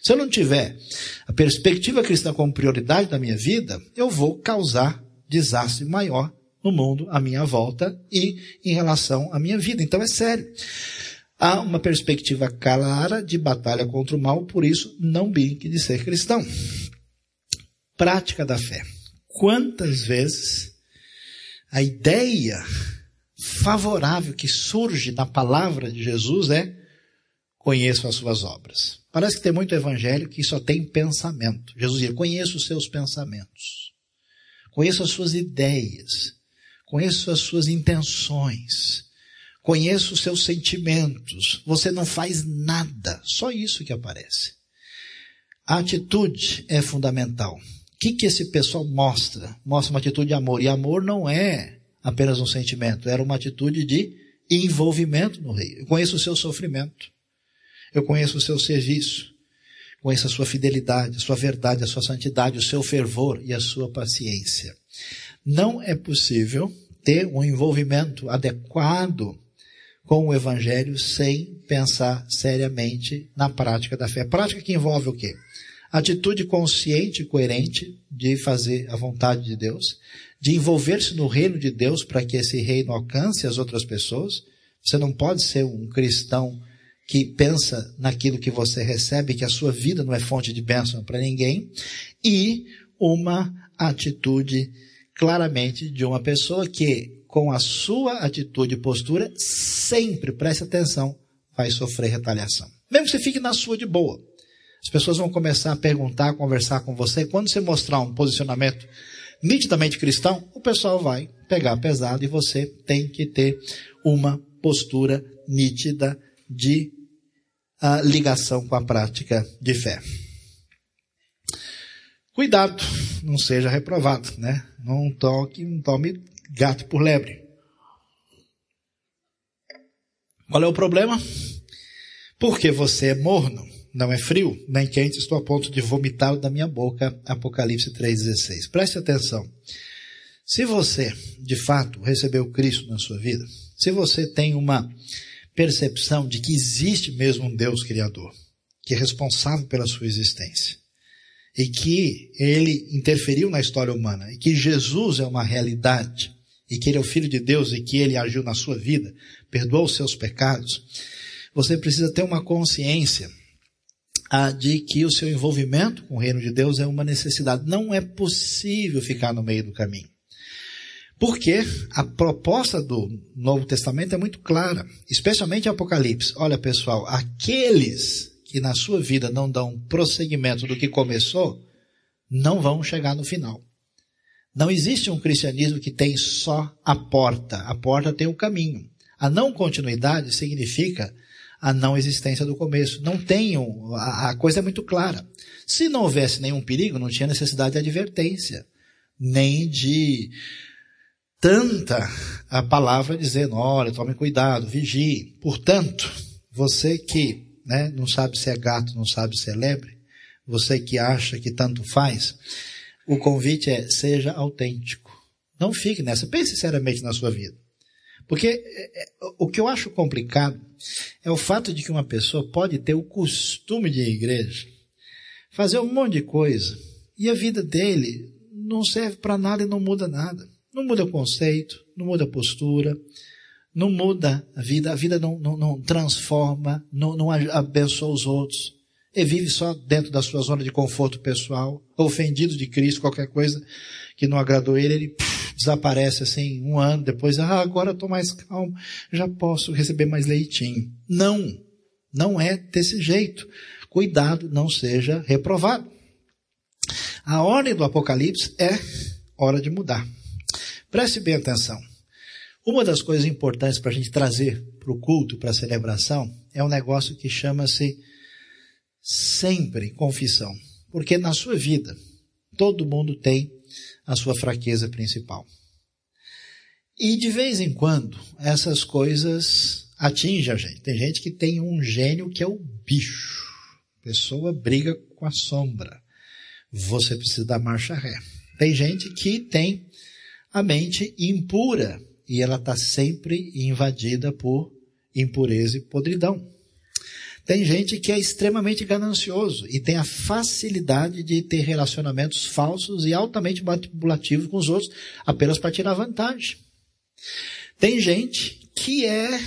Se eu não tiver a perspectiva cristã como prioridade da minha vida, eu vou causar desastre maior no mundo à minha volta e em relação à minha vida. Então é sério. Há uma perspectiva clara de batalha contra o mal, por isso não brinque de ser cristão. Prática da fé. Quantas vezes a ideia favorável que surge da palavra de Jesus é: conheço as suas obras. Parece que tem muito evangelho que só tem pensamento. Jesus dizia: conheço os seus pensamentos, conheço as suas ideias, conheço as suas intenções, conheço os seus sentimentos. Você não faz nada. Só isso que aparece. A atitude é fundamental. O que, que esse pessoal mostra? Mostra uma atitude de amor. E amor não é apenas um sentimento. Era uma atitude de envolvimento no rei. Eu conheço o seu sofrimento. Eu conheço o seu serviço. Conheço a sua fidelidade, a sua verdade, a sua santidade, o seu fervor e a sua paciência. Não é possível ter um envolvimento adequado com o evangelho sem pensar seriamente na prática da fé. Prática que envolve o quê? Atitude consciente e coerente de fazer a vontade de Deus, de envolver-se no reino de Deus para que esse reino alcance as outras pessoas. Você não pode ser um cristão que pensa naquilo que você recebe, que a sua vida não é fonte de bênção para ninguém. E uma atitude claramente de uma pessoa que, com a sua atitude e postura, sempre, preste atenção, vai sofrer retaliação. Mesmo que você fique na sua de boa, as pessoas vão começar a perguntar, a conversar com você. Quando você mostrar um posicionamento nitidamente cristão, o pessoal vai pegar pesado, e você tem que ter uma postura nítida de a ligação com a prática de fé. Cuidado, não seja reprovado, né? Não toque, não tome gato por lebre. Qual é o problema? Porque você é morno, não é frio, nem quente, estou a ponto de vomitá-lo da minha boca. Apocalipse três, dezesseis. Preste atenção. Se você, de fato, recebeu Cristo na sua vida, se você tem uma percepção de que existe mesmo um Deus criador, que é responsável pela sua existência, e que ele interferiu na história humana, e que Jesus é uma realidade, e que ele é o Filho de Deus, e que ele agiu na sua vida, perdoou os seus pecados, você precisa ter uma consciência ah, de que o seu envolvimento com o reino de Deus é uma necessidade. Não é possível ficar no meio do caminho. Porque a proposta do Novo Testamento é muito clara, especialmente Apocalipse. Olha, pessoal, aqueles que na sua vida não dão prosseguimento do que começou, não vão chegar no final. Não existe um cristianismo que tem só a porta. A porta tem o caminho. A não continuidade significa a não existência do começo. Não tem um, a, a coisa é muito clara. Se não houvesse nenhum perigo, não tinha necessidade de advertência, nem de tanta a palavra dizendo: olha, tome cuidado, vigie. Portanto, você que, né, não sabe se é gato, não sabe se é lebre, você que acha que tanto faz, o convite é: seja autêntico. Não fique nessa, pense seriamente na sua vida. Porque o que eu acho complicado é o fato de que uma pessoa pode ter o costume de ir à igreja, fazer um monte de coisa, e a vida dele não serve para nada e não muda nada. Não muda o conceito, não muda a postura, não muda a vida, a vida não, não, não transforma, não, não abençoa os outros. Ele vive só dentro da sua zona de conforto pessoal, ofendido de Cristo, qualquer coisa que não agradou ele, ele pff, desaparece assim um ano depois. Ah, agora estou mais calmo, já posso receber mais leitinho. Não, não é desse jeito. Cuidado, não seja reprovado. A ordem do Apocalipse é hora de mudar. Preste bem atenção. Uma das coisas importantes para a gente trazer para o culto, para a celebração, é um negócio que chama-se sempre confissão. Porque na sua vida, todo mundo tem a sua fraqueza principal. E de vez em quando, essas coisas atingem a gente. Tem gente que tem um gênio que é o bicho. A pessoa briga com a sombra. Você precisa dar marcha ré. Tem gente que tem a mente impura, e ela está sempre invadida por impureza e podridão. Tem gente que é extremamente ganancioso e tem a facilidade de ter relacionamentos falsos e altamente manipulativos com os outros apenas para tirar vantagem. Tem gente que é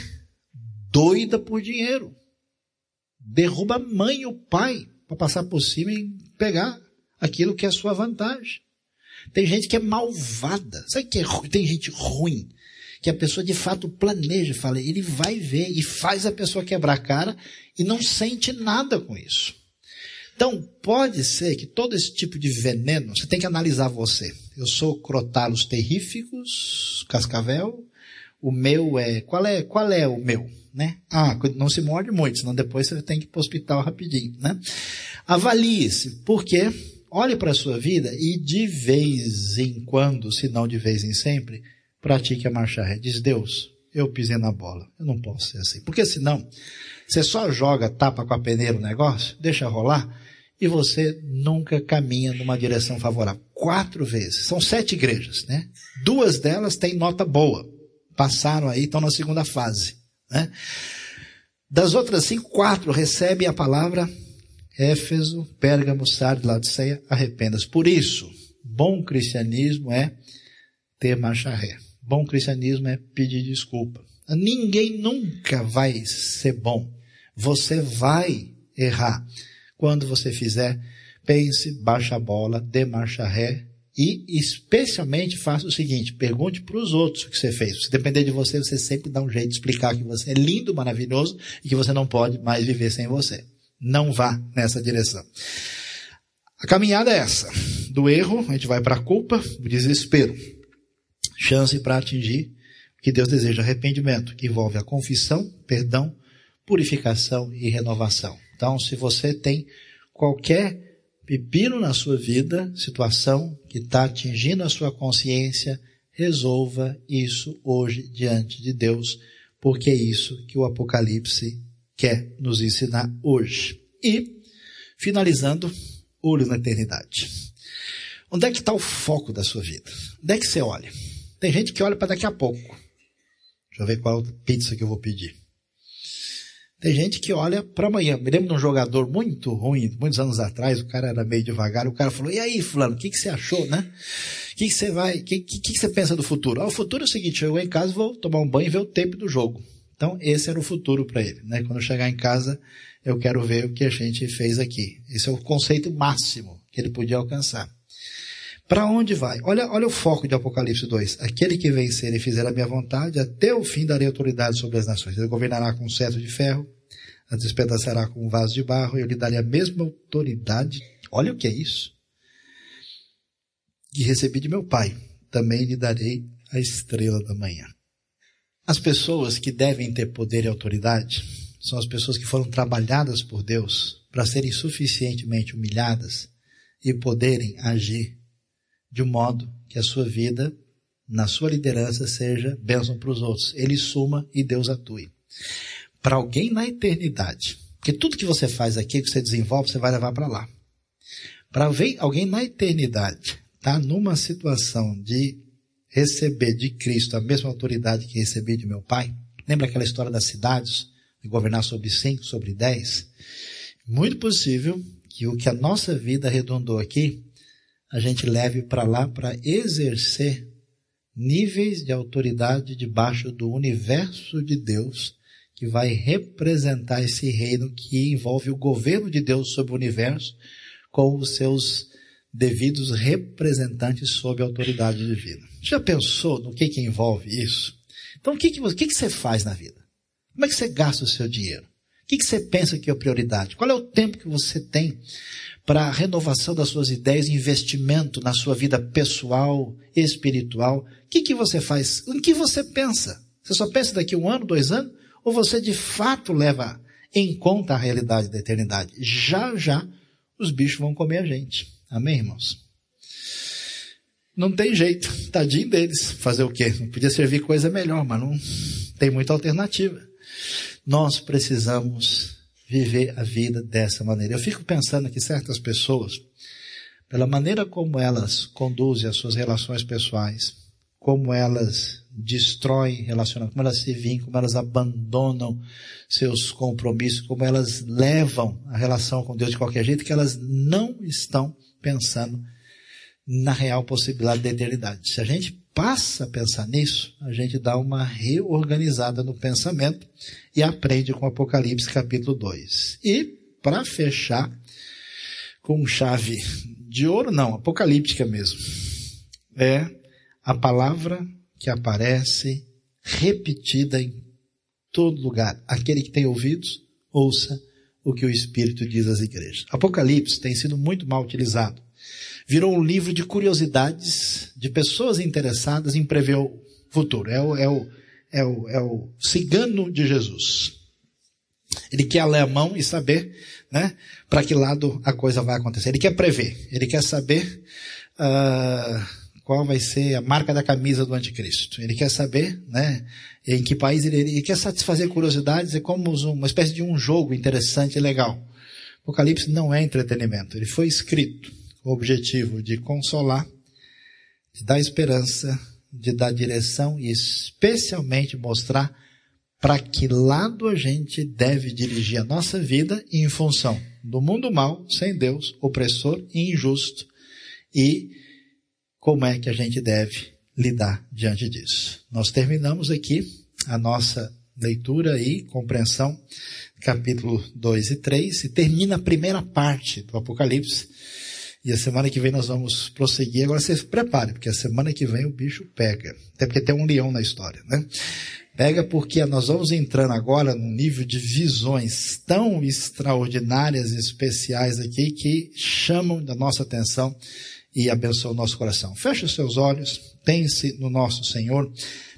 doida por dinheiro, derruba a mãe e o pai para passar por cima e pegar aquilo que é sua vantagem. Tem gente que é malvada. Sabe o que é ruim? Tem gente ruim que a pessoa de fato planeja, fala, ele vai ver e faz a pessoa quebrar a cara e não sente nada com isso. Então, pode ser que todo esse tipo de veneno, você tem que analisar você. Eu sou crotalos terríficos, cascavel, o meu é, qual é, qual é o meu, né? Ah, não se morde muito, senão depois você tem que ir para o hospital rapidinho, né? Avalie-se, porque olhe para a sua vida e de vez em quando, se não de vez em sempre, pratique a marcha ré. Diz, Deus, eu pisei na bola, eu não posso ser assim. Porque senão, você só joga, tapa com a peneira o negócio, deixa rolar, e você nunca caminha numa direção favorável. Quatro vezes, são sete igrejas, né? Duas delas têm nota boa, passaram aí, estão na segunda fase, né? Das outras cinco, quatro recebem a palavra: Éfeso, Pérgamo, Sardes, Laodiceia, arrependas. Por isso, bom cristianismo é ter marcha ré. Bom cristianismo é pedir desculpa. Ninguém nunca vai ser bom. Você vai errar. Quando você fizer, pense, baixa a bola, dê marcha ré e especialmente faça o seguinte: pergunte para os outros o que você fez. Se depender de você, você sempre dá um jeito de explicar que você é lindo, maravilhoso e que você não pode mais viver sem você. Não vá nessa direção. A caminhada é essa. Do erro, a gente vai para a culpa, o desespero. Chance para atingir o que Deus deseja, arrependimento, que envolve a confissão, perdão, purificação e renovação. Então, se você tem qualquer pepino na sua vida, situação que está atingindo a sua consciência, resolva isso hoje diante de Deus, porque é isso que o Apocalipse quer nos ensinar hoje. E, finalizando, olho na eternidade. Onde é que está o foco da sua vida? Onde é que você olha? Tem gente que olha para daqui a pouco. Deixa eu ver qual pizza que eu vou pedir. Tem gente que olha para amanhã. Me lembro de um jogador muito ruim, muitos anos atrás, o cara era meio devagar, o cara falou: e aí, fulano, o que, que você achou, né? O que, que você vai, o que, que, que você pensa do futuro? Ah, o futuro é o seguinte: chegou em casa, vou tomar um banho e ver o tempo do jogo. Então, esse era o futuro para ele, né? Quando eu chegar em casa, eu quero ver o que a gente fez aqui. Esse é o conceito máximo que ele podia alcançar. Para onde vai? Olha, olha o foco de Apocalipse dois. Aquele que vencer e fizer a minha vontade, até o fim darei autoridade sobre as nações. Ele governará com um cetro de ferro, a despedaçará com um vaso de barro, e eu lhe darei a mesma autoridade. Olha o que é isso. Que recebi de meu pai. Também lhe darei a estrela da manhã. As pessoas que devem ter poder e autoridade são as pessoas que foram trabalhadas por Deus para serem suficientemente humilhadas e poderem agir de um modo que a sua vida, na sua liderança, seja bênção para os outros. Ele suma e Deus atue. Para alguém na eternidade, porque tudo que você faz aqui, que você desenvolve, você vai levar para lá. Para alguém na eternidade tá numa situação de receber de Cristo a mesma autoridade que recebi de meu pai. Lembra aquela história das cidades? De governar sobre cinco, sobre dez? Muito possível que o que a nossa vida arredondou aqui, a gente leve para lá para exercer níveis de autoridade debaixo do universo de Deus, que vai representar esse reino que envolve o governo de Deus sobre o universo, com os seus devidos representantes sob a autoridade divina. Já pensou no que, que envolve isso? Então, o que, que, o que, que você faz na vida? Como é que você gasta o seu dinheiro? O que, que você pensa que é a prioridade? Qual é o tempo que você tem para a renovação das suas ideias, investimento na sua vida pessoal, espiritual? O que, que você faz? Em que você pensa? Você só pensa daqui um ano, dois anos? Ou você de fato leva em conta a realidade da eternidade? Já, já, os bichos vão comer a gente. Amém, irmãos? Não tem jeito, tadinho deles, fazer o quê? Não podia servir coisa melhor, mas não tem muita alternativa. Nós precisamos viver a vida dessa maneira. Eu fico pensando que certas pessoas, pela maneira como elas conduzem as suas relações pessoais, como elas destroem relacionamentos, como elas se vingam, como elas abandonam seus compromissos, como elas levam a relação com Deus de qualquer jeito, que elas não estão pensando na real possibilidade da eternidade. Se a gente passa a pensar nisso, a gente dá uma reorganizada no pensamento e aprende com Apocalipse capítulo dois. E, para fechar, com chave de ouro, não, apocalíptica mesmo, é a palavra que aparece repetida em todo lugar. Aquele que tem ouvidos, ouça o que o Espírito diz às igrejas. Apocalipse tem sido muito mal utilizado. Virou um livro de curiosidades de pessoas interessadas em prever o futuro. É o, é o, é o, é o cigano de Jesus. Ele quer ler a mão e saber, né, para que lado a coisa vai acontecer. Ele quer prever, ele quer saber uh, qual vai ser a marca da camisa do anticristo. Ele quer saber, né, em que país ele, ele quer satisfazer curiosidades. É como uma espécie de um jogo interessante e legal. Apocalipse não é entretenimento, ele foi escrito com o objetivo de consolar, de dar esperança, de dar direção e especialmente mostrar para que lado a gente deve dirigir a nossa vida em função do mundo mau, sem Deus, opressor e injusto, e como é que a gente deve lidar diante disso. Nós terminamos aqui a nossa leitura e compreensão, capítulo dois e três, e termina a primeira parte do Apocalipse, e a semana que vem nós vamos prosseguir. Agora você se prepare, porque a semana que vem o bicho pega, até porque tem um leão na história, né? Pega porque nós vamos entrando agora num nível de visões tão extraordinárias e especiais aqui que chamam da nossa atenção e abençoam o nosso coração. Feche os seus olhos, pense no nosso Senhor,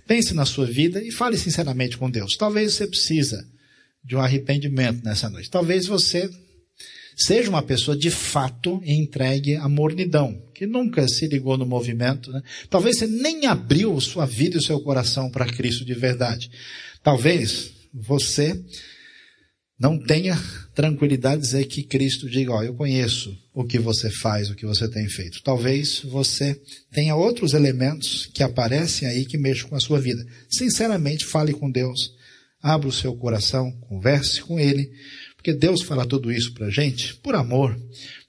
pense na sua vida e fale sinceramente com Deus. Talvez você precisa de um arrependimento nessa noite. Talvez você seja uma pessoa de fato entregue à mornidão, que nunca se ligou no movimento, né? Talvez você nem abriu sua vida e seu coração para Cristo de verdade. Talvez você não tenha tranquilidade de dizer que Cristo diga, ó, eu conheço o que você faz, o que você tem feito. Talvez você tenha outros elementos que aparecem aí que mexam com a sua vida. Sinceramente, fale com Deus, abra o seu coração, converse com Ele, porque Deus fala tudo isso para a gente por amor,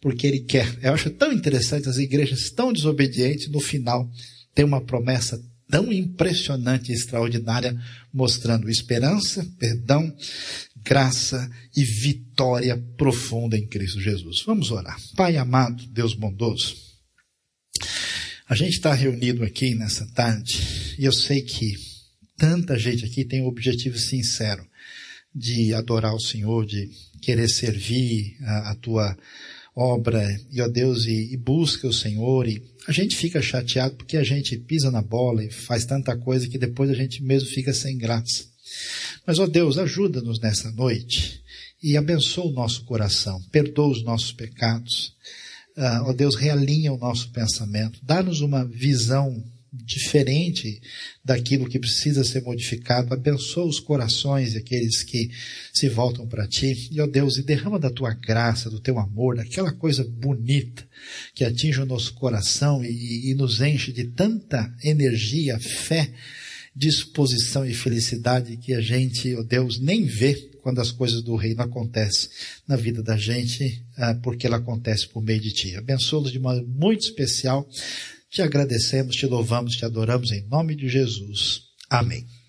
porque Ele quer. Eu acho tão interessante as igrejas tão desobedientes, no final tem uma promessa tão impressionante e extraordinária, mostrando esperança, perdão, graça e vitória profunda em Cristo Jesus. Vamos orar. Pai amado, Deus bondoso, a gente está reunido aqui nessa tarde, e eu sei que tanta gente aqui tem um objetivo sincero de adorar o Senhor, de querer servir a, a Tua obra, e ó Deus, e, e busca o Senhor, e a gente fica chateado porque a gente pisa na bola e faz tanta coisa que depois a gente mesmo fica sem graça. Mas ó Deus, ajuda-nos nessa noite e abençoa o nosso coração, perdoa os nossos pecados, uh, ó Deus, realinha o nosso pensamento, dá-nos uma visão diferente daquilo que precisa ser modificado, abençoa os corações daqueles que se voltam para Ti, e ó Deus, e derrama da Tua graça, do Teu amor, daquela coisa bonita que atinge o nosso coração e, e nos enche de tanta energia, fé, disposição e felicidade que a gente, ó Deus, nem vê quando as coisas do reino acontecem na vida da gente, porque ela acontece por meio de Ti. Abençoa-nos de uma maneira muito especial. Te agradecemos, te louvamos, te adoramos em nome de Jesus. Amém.